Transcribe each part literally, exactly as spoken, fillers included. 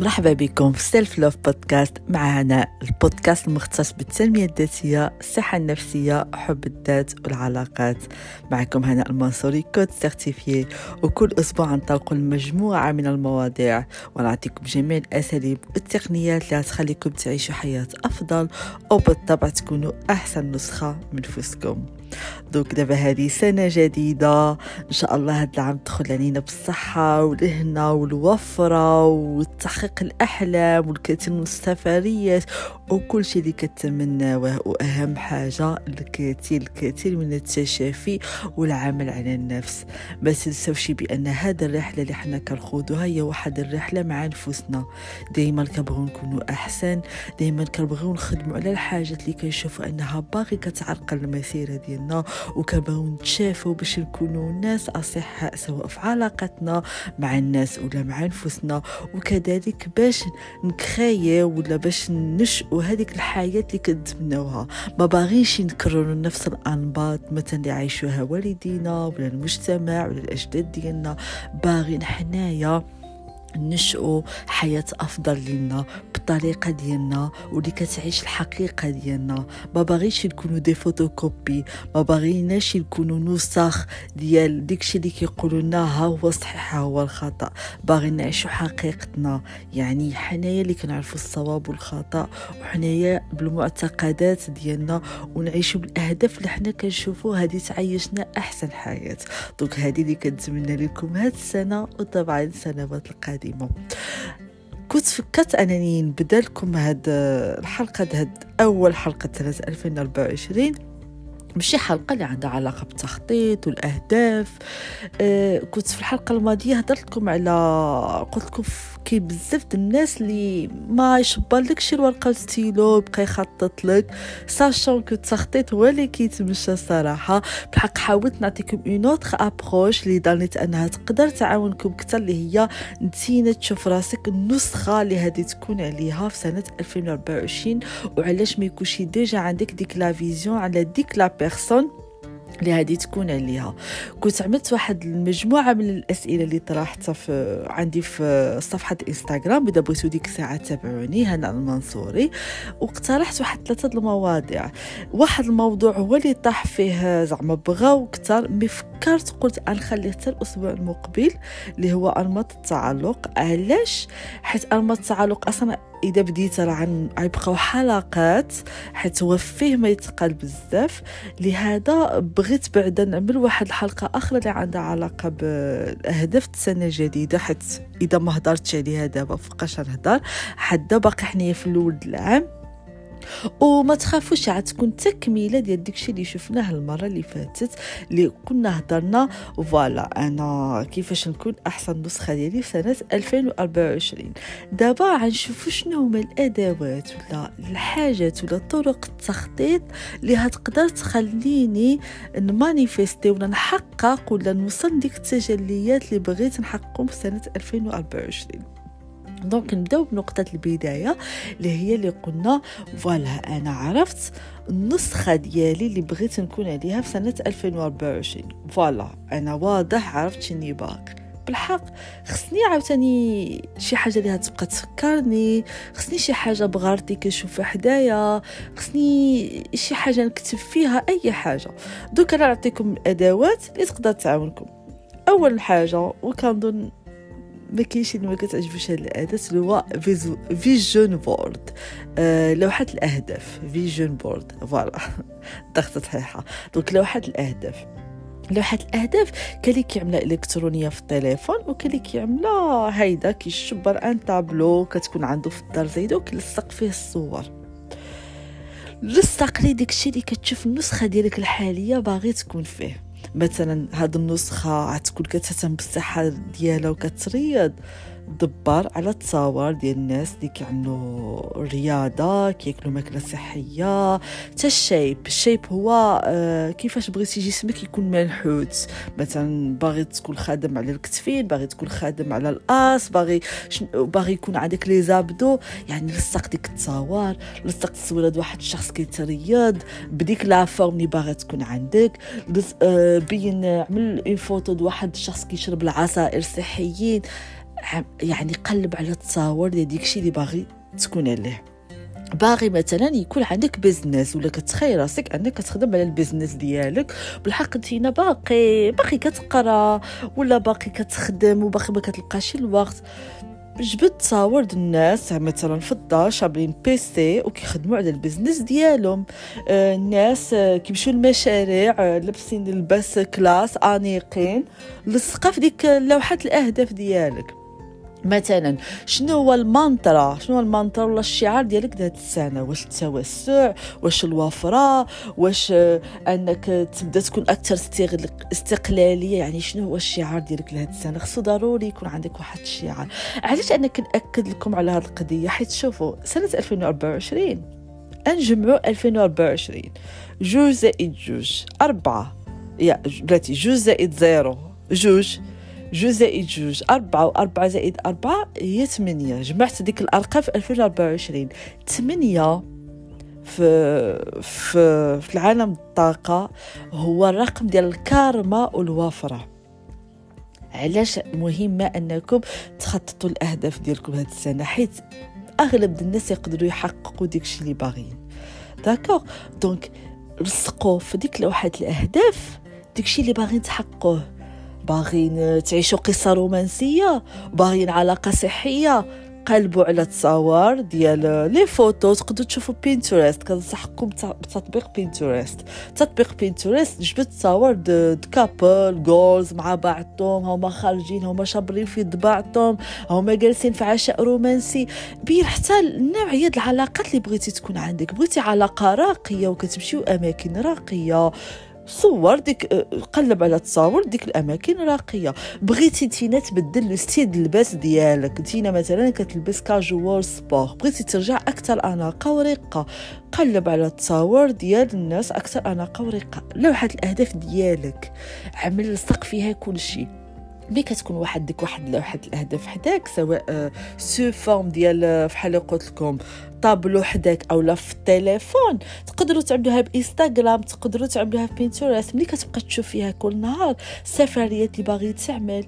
مرحبا بكم في سيلف لوف بودكاست مع هنا، البودكاست المختص بالتنمية الذاتية، الصحة النفسية، حب الذات والعلاقات. معكم هنا المنصوري، كود سيرتيفي، وكل أسبوع نطلق مجموعة من المواضيع ونعطيكم جميع الأساليب والتقنيات اللي تخليكم تعيشوا حياة أفضل أو بالطبع تكونوا أحسن نسخة من أنفسكم. دوك دابا هذه سنة جديدة إن شاء الله، هاد العام تدخل علينا بالصحة والهنا والوفرة وتحقيق الأحلام والكثير من السفريات وكل شيء اللي كتمناوه، وأهم حاجة الكثير الكثير من التشافي والعمل على النفس. ما تنساوش بأن هذا الرحلة اللي حنا كنخوضوها هي واحد الرحلة مع نفسنا، دائما كنبغيو نكونوا أحسن، دائما كنبغيو نخدموا على الحاجات اللي كنشوفوا أنها باقي كتعرقل المسيرة ديالنا، وكبغيو نتشافوا باش نكونوا ناس اصحاء سواء في علاقتنا مع الناس ولا مع نفسنا، وكذلك باش نكريا ولا باش ننشئوا هذيك الحياه اللي كنتمناوها. ما باغيش نكرروا نفس الانماط مثلا اللي عايشوها والدينا ولا المجتمع ولا الاجداد ديالنا، باغين حنايا نشئوا حياة أفضل لنا بطريقة ديالنا واللي كتعيش الحقيقة ديالنا. ما باغيش نكونوا دي فوتوكوبي، ما باغيناش نكونوا نسخ ديال داكشي اللي كيقولوا لنا ها هو الصحيح ها هو الخطأ. باغينا نعيشوا حقيقتنا، يعني حنايا اللي كنعرفوا الصواب والخطأ، وحنايا بالمعتقدات ديالنا، ونعيشوا بالاهداف اللي حنا كنشوفوا هذه تعيشنا احسن حياة. دونك هذه اللي كنتمنى لكم هذه السنة وطبعا السنوات القادمة. كنت فكرت أنني نبدأ لكم هاد الحلقة، هاد أول حلقة ثلاثة ألفين وأربعة وعشرين، ماشي حلقة اللي عندها علاقة بالتخطيط والأهداف. آه كنت في الحلقة الماضية هدرت لكم على، قلت لكم كي بزاف الناس اللي ما يشبال لك شي الورقة والستيلو بقى يخطط لك، ساشون كو التخطيط هو اللي كيتمشى. صراحة بالحق حاولت نعطيكم اون اوتر ابروش اللي ظنيت انها تقدر تعاونكم كثر، اللي هي انتينا تشوف راسك النسخة اللي هادي تكون عليها في سنة ألفين وأربعة وعشرين، وعلاش ما يكونش ديجا عندك ديك لا فيزيون على ديك لا بيرسون اللي هذه تكون عليها. كنت عملت واحد المجموعه من الاسئله اللي طرحتها في عندي في صفحه انستغرام، بدا بغيتو ديك الساعه تابعوني هنا المنصوري، واقترحت واحد ثلاثه المواضيع. واحد الموضوع هو اللي طاح فيه زعما بغاو كثر، مي فكرت قلت نخليه حتى الاسبوع المقبل، اللي هو انماط التعلق. علاش؟ حيت انماط التعلق اصلا إذا بديت راه غيبقاو حلقات، حيت هو فيه ما يتقال بزاف. لهذا بغيت بعدا نعمل واحد الحلقة أخرى اللي عندها علاقة بالأهداف السنة الجديدة، حيت إذا ما هضرتش عليها دابا فوقاش نهضر، حدا باقي حنايا في الأول العام. وما تخافوش عاد تكون تكمله ديال داكشي اللي شفناه المره اللي فاتت اللي كنا هضرنا فوالا انا كيفاش نكون احسن نسخه ديالي في سنه ألفين وأربعة وعشرين. دابا غنشوفوا شنو هما الادوات ولا الحاجات ولا طرق التخطيط اللي هتقدر تخليني نمانيفيستي ولا نحقق ولا نوصل ديك التجليات اللي بغيت نحققهم في سنه ألفين وأربعة وعشرين. دونك نبداو بنقطه البدايه اللي هي اللي قلنا فوالا انا عرفت النسخه ديالي اللي بغيت نكون عليها في سنه ألفين وأربعة وعشرين، فوالا انا واضح عرفت شني باقي. بالحق خصني عاوتاني شي حاجه اللي هتبقى تفكرني، خصني شي حاجه بغارتي كنشوفها حدايا، خصني شي حاجه نكتب فيها اي حاجه. دوك انا نعطيكم الادوات اللي تقدر تعاونكم. اول حاجه وكنظن ما كاينش اللي ما كتعجبوش هاد العادات، اللي هو فيجن بورد، أه لوحه الاهداف، فيجن بورد فوالا الضغطه صحيحه. دونك لوحه الاهداف، لوحه الاهداف كاين اللي كيعملها الكترونيه في التليفون، وكاين اللي كيعملها هيدا كيشبر ان طابلو كتكون عنده في الدار زايده وكيلصق فيه الصور. لصق لي داكشي اللي كتشوف النسخه ديالك الحاليه باغي تكون فيه. مثلا هاد النسخه غتكون كتهتم بالصحه ديالها وكتريض، دبر على التصاور ديال الناس اللي كيعملوا رياضه، كياكلوا ماكله صحيه. حتى الشيب، الشيب هو كيفاش بغيتي جسمك يكون منحوت، مثلا باغي تكون خادم على الكتفين، باغي تكون خادم على الراس، باغي باغي يكون عندك لي زابدو. يعني لصق ديك التصاور، لصق تصويره واحد الشخص كيتريض بديك لا فورم اللي باغي تكون عندك، بين عمل اون فوتو واحد الشخص كيشرب العصائر الصحيين. يعني قلب على التصاور ديال داكشي اللي باغي تكون عليه. باغي مثلا يكون عندك بيزنس ولا كتخيل راسك انك كتخدم على البيزنس ديالك، بالحق انتينا باقي باقي كتقرا ولا باقي كتخدم وباقي ما كتلقاش الوقت. جبت تصاور ديال الناس مثلا في الدار شابلين بيسي وكيخدموا على البيزنس ديالهم، آه الناس آه كيمشيو للمشاريع آه لابسين لباس كلاس انيقين، لصقه في ديك لوحه الاهداف ديالك. مثلا شنو هو المانترا شنو هو المانترا ولا الشعار ديالك دهاد السنه؟ واش التوسع، واش الوفره، واش انك تبدا تكون اكثر استقلاليه؟ يعني شنو هو الشعار ديالك لهاد السنه؟ خصو ضروري يكون عندك واحد الشعار. علاش انا كنأكد لكم على هاد القضيه؟ حيت شوفوا سنه ألفين وأربعة وعشرين انجمعوا ألفين وأربعة وعشرين جوج زائد جوج أربعة، يا بلاتي جوج زائد زيرو جوج، جوج زائد جوج أربعة، وأربعة زائد أربعة هي ثمانية. جمعت ديك الأرقام في ألفين وأربعة وعشرين. ثمانية في في في العالم الطاقة هو الرقم ديال الكارما والوفرة. علاش مهمة أنكم تخططوا الأهداف ديالكم هاد السنة؟ حيت أغلب الناس يقدروا يحققوا ديكشي اللي باغيين. داكوغ، دونك لصقوا في ديك لوحة الأهداف ديكشي اللي باغيين تحققوه. باغين تعيشوا قصة رومانسية، باغين علاقة صحية، قلبوا على التصاور ديال لي فوتو. تقدروا تشوفوا بينترست، كنصحكم بتطبيق بينترست. تطبيق بينترست جبت تصاور د كابل جولز مع بعضهم، هما خارجين، هما شابرين في ضباعتهم، هما جالسين في عشاء رومانسي. بين حتى النوعيه د العلاقات اللي بغيتي تكون عندك. بغيتي علاقة راقية وكتمشيو اماكن راقية، صور ديك، قلب على التصاور ديك الاماكن راقيه. بغيتي تينا تبدل لو ستيل اللباس ديالك، تينا مثلا كتلبس كاجوال سبور، بغيتي ترجع اكثر اناقه ورقه، قلب على التصاور ديال الناس اكثر اناقه ورقه. لوحه الاهداف ديالك عمل لصق فيها كلشي. ملي كتكون واحد ديك واحد لوحه الاهداف حداك، سواء سو فورم ديال فحال قلت لكم طابلو حداك اولا في التليفون، تقدروا تعملوها بانستغرام، تقدروا تعملوها في بينترست. ملي كتبقى تشوف فيها كل نهار السفريات اللي باغي تعمل،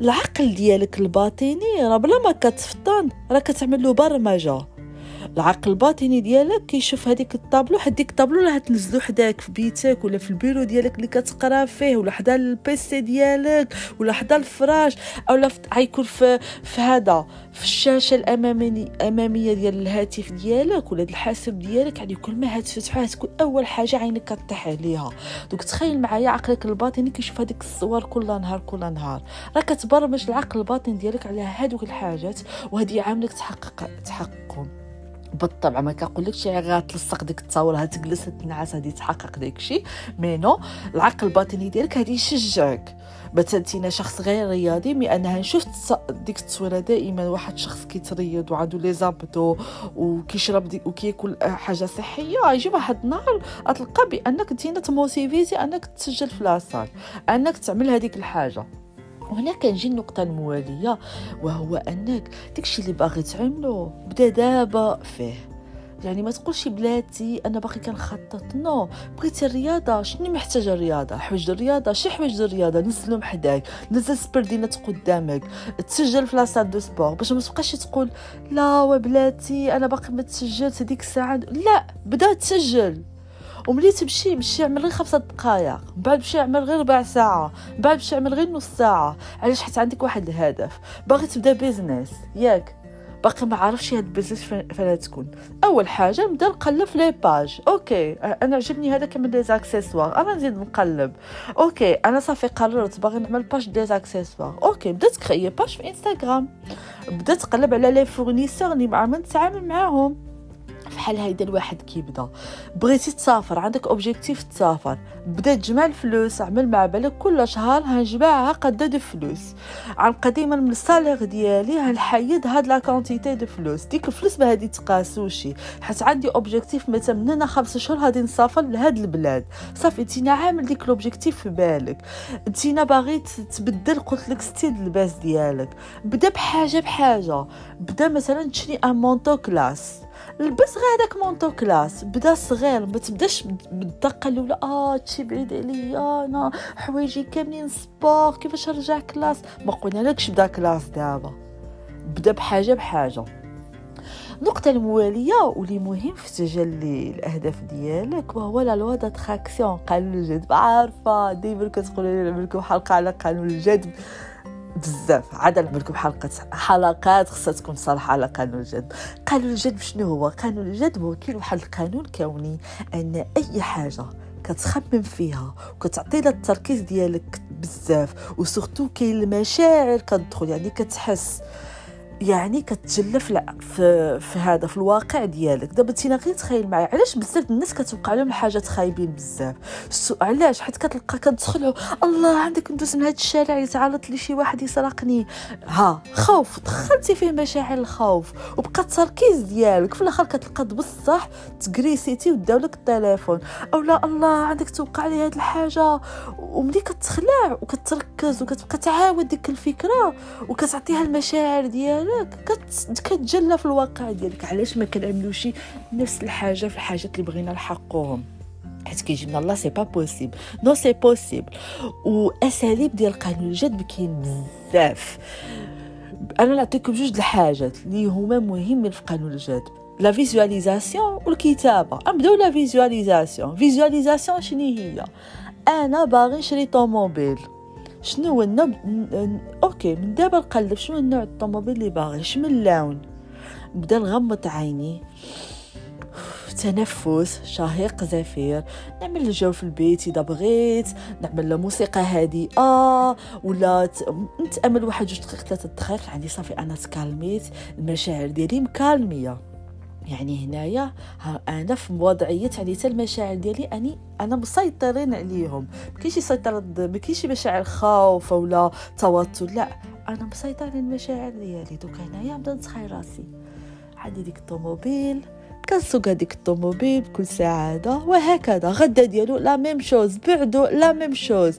العقل ديالك الباطني راه بلا ما كتفطن راه كتعمل له برمجه. العقل الباطني ديالك كيشوف هذيك الطابلو، حد ديك الطابلو راه تنزلو حداك في بيتك ولا في البيرو ديالك اللي كتقرا فيه، ولا حدا البيسي ديالك، ولا حدا الفراش، اولا غيكون في في هذا في الشاشه الاماميه اماميه ديال الهاتف ديالك ولا الحاسب ديالك. يعني كل ما هتفتحوها تكون اول حاجه عينك كطيح عليها. دونك تخيل معايا عقلك الباطني كيشوف هذيك الصور كل نهار كل نهار، راه كتبرمج العقل الباطني ديالك على هذوك الحاجات، وهذه عاملك تحقق تحققهم. بالطبع ما كنقولكش غير تلصق ديك التصاور هتجلس تنعس هادي تحقق داكشي، مي نو، العقل الباطني ديالك هادي يشجعك. مثلا تينا شخص غير رياضي، مي انا شفت ديك التصويره دائما واحد شخص كيتريض وعندو لي زابطو وكيشرب وكياكل حاجه صحيه، يجي واحد النهار تلقى بانك تينا تموتيفيتي انك تسجل في لاصال، انك تعمل هذيك الحاجه. وهنا كنجي النقطه المواليه، وهو انك داكشي اللي باغي تعملو بدا دابا فيه. يعني ما تقولش بلاتي انا باقي كنخطط، نو. بغيتي الرياضه، شنو محتاجه الرياضه؟ حوايج الرياضه، شي حوايج الرياضه نزلهم حداك، نزل السبردينات قدامك، تسجل في لاصال دو سبور، باش ما تبقاش تقول لا وبلاتي انا باقي ما تسجلت هذيك الساعه. لا، بدا تسجل. وملي تمشي مشي عمل غير خمسة دقائق، من بعد مشي عمل غير ربع ساعه، من بعد مشي عمل غير نص ساعه. علاش؟ حيت عندك واحد الهدف. باغي تبدا بيزنس، ياك باقي ما عارفش هاد البيزنس فين تكون. اول حاجه نبدا نقلب في لي باج، اوكي انا عجبني هذا كامل لي زاكسيسوار، انا نزيد نقلب، اوكي انا صافي قررت باغي نعمل باج دي زاكسيسوار، اوكي بدات كريي باج في انستغرام، بدات نقلب على لي فورنيسور اللي مع من نتعامل معاهم. فحال هيدا الواحد كيبدا. بغيتي تسافر، عندك اوبجيكتيف تسافر، بدا تجمع الفلوس، عمل مع بالك كل شهر هنجمعها قد هاد الفلوس، عن قديما من السالير ديالي هنحيد هاد لا كونتيتي د فلوس. ديك الفلوس ما هادي تقاسوشي، حيت عندي اوبجيكتيف مثلا من هنا خمسة شهور غادي نسافر لهاد البلاد. صافي تينا عامل ديك الاوبجيكتيف في بالك، تينا باغي تبدل قلت لك ستيل اللباس ديالك، بدا بحاجه بحاجه. بدا مثلا تشري ان مونطو كلاس، البس غير هذاك مونطو كلاس، بدا صغير، ما تبداش بالدقه الاولى اه تشي بعيد عليا انا حوايجي كاملين سبور كيفاش نرجع كلاس. ما قلنا لكش بدا كلاس دابا، بدا بحاجه بحاجه. النقطه المواليه واللي مهم في تجلي الاهداف ديالك وهو لا لوا داتراكسيون، قانون الجذب. عارفه ديما كتقولوا لي نعمل لكم حلقه على قانون الجذب، بزاف عاد نعمل لكم حلقه حلقات خاصها تكون صالحه على قانون الجذب. قانون الجذب شنو هو؟ قانون الجذب هو كاين واحد القانون كوني ان اي حاجه كتخمم فيها وكتعطي لها التركيز ديالك بزاف، وسورتو كاين المشاعر كتدخل، يعني كتحس، يعني كتجلى في, في في هذا في الواقع ديالك. دابا انت غير تخيل معايا علاش بزاف الناس كتوقع لهم الحاجات خايبين بزاف. علاش؟ حيت كتلقى كتدخل الله عندك ندوز من هذا الشارع يتعرض لي شي واحد يسرقني، ها خوف، دخلتي فيه مشاعر الخوف وبقى التركيز ديالك في الاخر كتلقى بصح تكريسيتي وداولك التليفون. او لا الله عندك توقع لي هذه الحاجه، وملي كتخلع وكتركز وكتبقى تعاود ديك الفكره وكتعطيها المشاعر ديالك كتجلى في الواقع ديالك. علاش ما كنعملوش نفس الحاجه في الحاجات اللي بغينا نحققوهم؟ حيت كيجينا الله سي با بوسيبل نو سي بوسيبل. واساليب ديال قانون الجذب كاين بزاف، انا نعطيكم جوج د الحاجات اللي هما مهمين في قانون الجذب، لا فيزواليزاسيون والكتابه. نبداو لا فيزواليزاسيون. فيزواليزاسيون شنو هي؟ انا باغي نشري طوموبيل، شنو هو النوع؟ اوكي من دابا نقلب شنو النوع الطوموبيل اللي باغي، شنو اللون، نبدا نغمض عيني، تنفس شهيق زفير، نعمل الجو في البيت اذا بغيت، نعمل موسيقى هادئه ولا ت... نتامل واحد جوج دقائق ثلاثه دقائق، يعني صافي انا تكالميت، المشاعر ديالي مكالميه. يعني هنايا انا في وضعيه يعني حتى المشاعر ديالي اني انا مسيطرين عليهم، ما كاينش يسيطر، ما كاينش مشاعر خوف ولا توتر، لا انا مسيطر على المشاعر ديالي. دوك هنايا نبدا نتخيل راسي عندي ديك الطوموبيل كنسوق هذيك الطوموبيل بكل سعاده، وهكذا غدا ديالو لا ميم شوز، بعدو لا ميم شوز.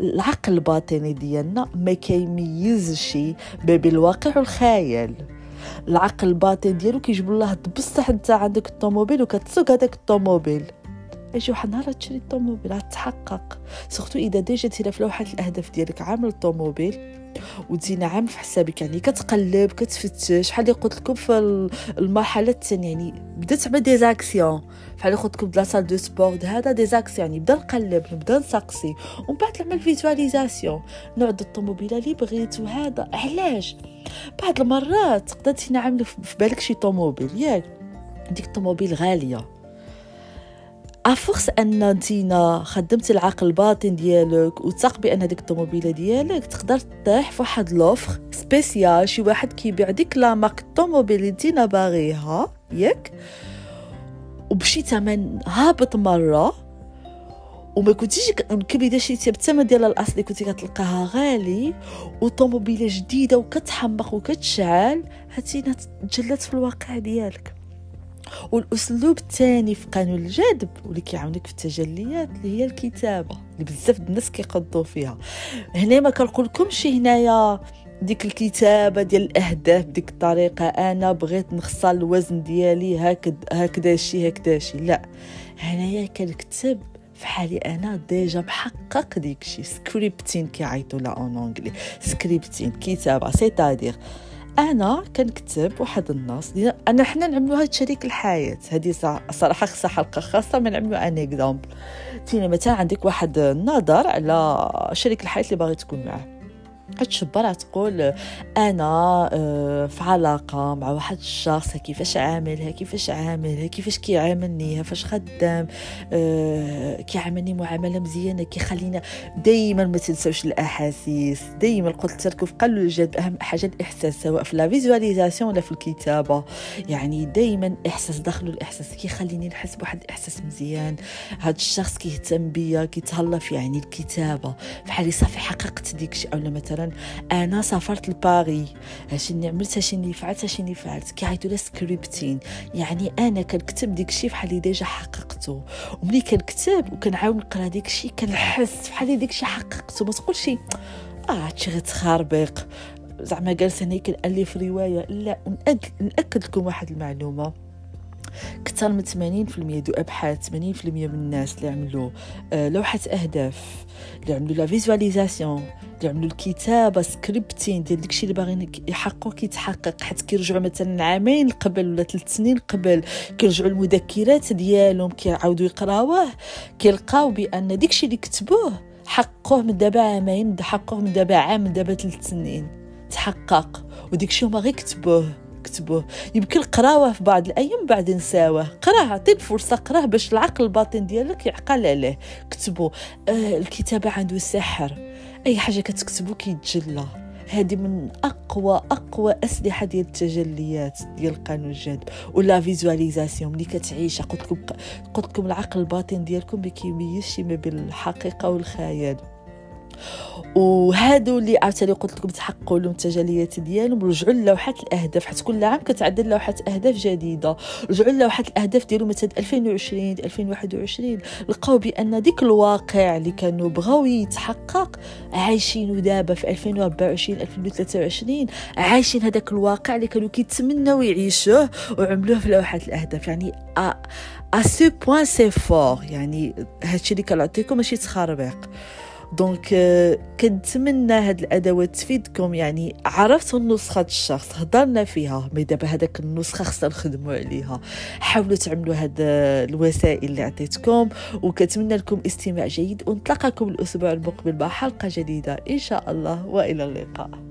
العقل الباطني ديالنا ما كيميزش بين الواقع والخيال، العقل الباطن ديالو كيجبر الله بصح انت عندك الطوموبيل وكتسوق هذاك الطوموبيل، اجي واحد النهار تشري الطوموبيل غتحقق. سورتو اذا ديجا تينا في لوحه الاهداف ديالك عامل الطوموبيل ودينا عام في حسابك، يعني كتقلب كتفتش. شحال اللي قلت لكم في المرحله الثانيه يعني بدات مع دي زاكسيون، بحال قلت لكم بلا سال دو سبور هذا دي زاكسيون، يعني نبدا نقلب نبدا نسقسي ومن بعد نعمل فيزواليزاسيون نوع الطوموبيله اللي بغيت. وهذا علاش بعض المرات تقدر تينا عامل في بالك شي طوموبيل، ياك ديك الطوموبيل غاليه، افرس ان انتينا خدمت العقل الباطن ديالك وتثق بان هذيك الطوموبيله ديالك تقدر تطيح في واحد لوفر سبيسيال، شي واحد كيبيع ديك لا مارك الطوموبيل اللي انتينا باغيها ياك، وبشي ثمن هابط مره وما كنتيش كبيده شريتي بالثمن ديال الاصلي، كنتي كتلقاها غالي وطوموبيله جديده وكتحمق وكتشعل، هاتينا تجلت في الواقع ديالك. والاسلوب الثاني في قانون الجذب واللي كيعاونك في التجليات اللي هي الكتابه، اللي بزاف الناس كيقضوا فيها. هنا ما كنقول لكمش هنايا ديك الكتابه ديال الاهداف بديك الطريقه، انا بغيت نخسر الوزن ديالي هكذا هكذا شي هكذا شي، لا هنايا كنكتب في حالي انا ديجا محقق ديك شي. سكريبتين كيعيطوا لا اون انغلي، سكريبتين كتابه، سيتادير انا كنكتب واحد النص ديال انا حنا نعملوها شريك الحياه. هذه صراحه خصها حلقه خاصه ما نعملو ان اكزامبل. تينا مثلا عندك واحد النظر على شريك الحياه اللي باغي تكون معاه، كتشبر تقول انا في علاقه مع واحد الشخص، كيفاش عاملها كيفاش عاملها كيفاش كيعاملني، فاش خدام كيعاملني معامله مزيانه، كيخلينا دائما ما تنساوش الاحاسيس. دائما قلت لكم في قانون الجذب اهم حاجه الاحساس، سواء في لا فيزواليزاسيون ولا في الكتابه، يعني دائما احساس داخلو الاحساس كيخليني نحس بواحد الاحساس مزيان، هذا الشخص كيهتم بيا كيتهلا في. يعني الكتابه فحالي صافي حققت ديك الشيء، اولا مثلا انا سافرت لباري، هادشي اللي عملت هادشي اللي فعلت هادشي اللي فعلت، كيعيطوا لها سكريبتين، يعني انا كنكتب ديك الشيء بحال اللي ديجا حققته. وملي كنكتب وكنعاود نقرا ديك الشيء كنحس بحال اللي ديك الشيء حققته، ما تقولش اه هادشي غير تخربيق زعما جالسه هنا كنالف روايه، لا نأكد لكم واحد المعلومه، كثر من ثمانين بالمئة دو ابحاث ثمانين بالمئة من الناس اللي عملوا لوحه اهداف، اللي عملوا لا فيزواليزاسيون، اللي عملوا الكتابه سكريبتين ديال داكشي اللي باغيين يحققوا كيتحقق، حيت كيرجعوا مثلا عامين قبل ولا ثلاث سنين قبل كيرجعوا المذكرات ديالهم كيعاودوا يقراوه، كيلقاو بان داكشي اللي كتبوه حققوه من دابا عامين، حققوه من دابا عام، من دابا ثلاث سنين تحقق، وداكشي هما غير كتبوه كتبوه يمكن قراوه في بعض الايام بعد نساوه. قراه، عطيه الفرصه، قراه باش العقل الباطن ديالك يعقل عليه. كتبوا آه الكتابه عنده سحر، اي حاجه كتكتبو كيتجلى. هذه من اقوى اقوى اسلحه ديال التجليات ديال القانون الجاذب ولا فيزواليزاسيون اللي كتعيشها. قلت لكم قلت لكم العقل الباطن ديالكم بكيميزش ما بين الحقيقه والخيال، وهادو اللي عاوتاني قلت لكم تحققوا لهم التجليات ديالهم. رجعوا للوحات الاهداف، حيت كل عام كتعدل لوحات اهداف جديده. رجعوا للوحات الاهداف ديالهم مثلا ألفين وعشرين ألفين وواحد وعشرين، لقاو بان ديك الواقع اللي كانوا بغاو يتحقق عايشينو دابا في ألفين وأربعة وعشرين ألفين وثلاثة وعشرين، عايشين هذاك الواقع اللي كانوا كيتمناو يعيشوه وعملوه في لوحات الاهداف. يعني ا ا سو بوين سي فور، يعني هادشي اللي كنعطيكم ماشي تخربيق. دونك كنتمنى هاد الادوات تفيدكم. يعني عرفتوا النسخه الشخص، هضرنا فيها، مي دابا هذاك النسخه خصنا نخدموا عليها. حاولوا تعملوا هاد الوسائل اللي عطيتكم، وكنتمنى لكم استماع جيد، ونتلاقاكم الاسبوع المقبل مع حلقه جديده ان شاء الله، والى اللقاء.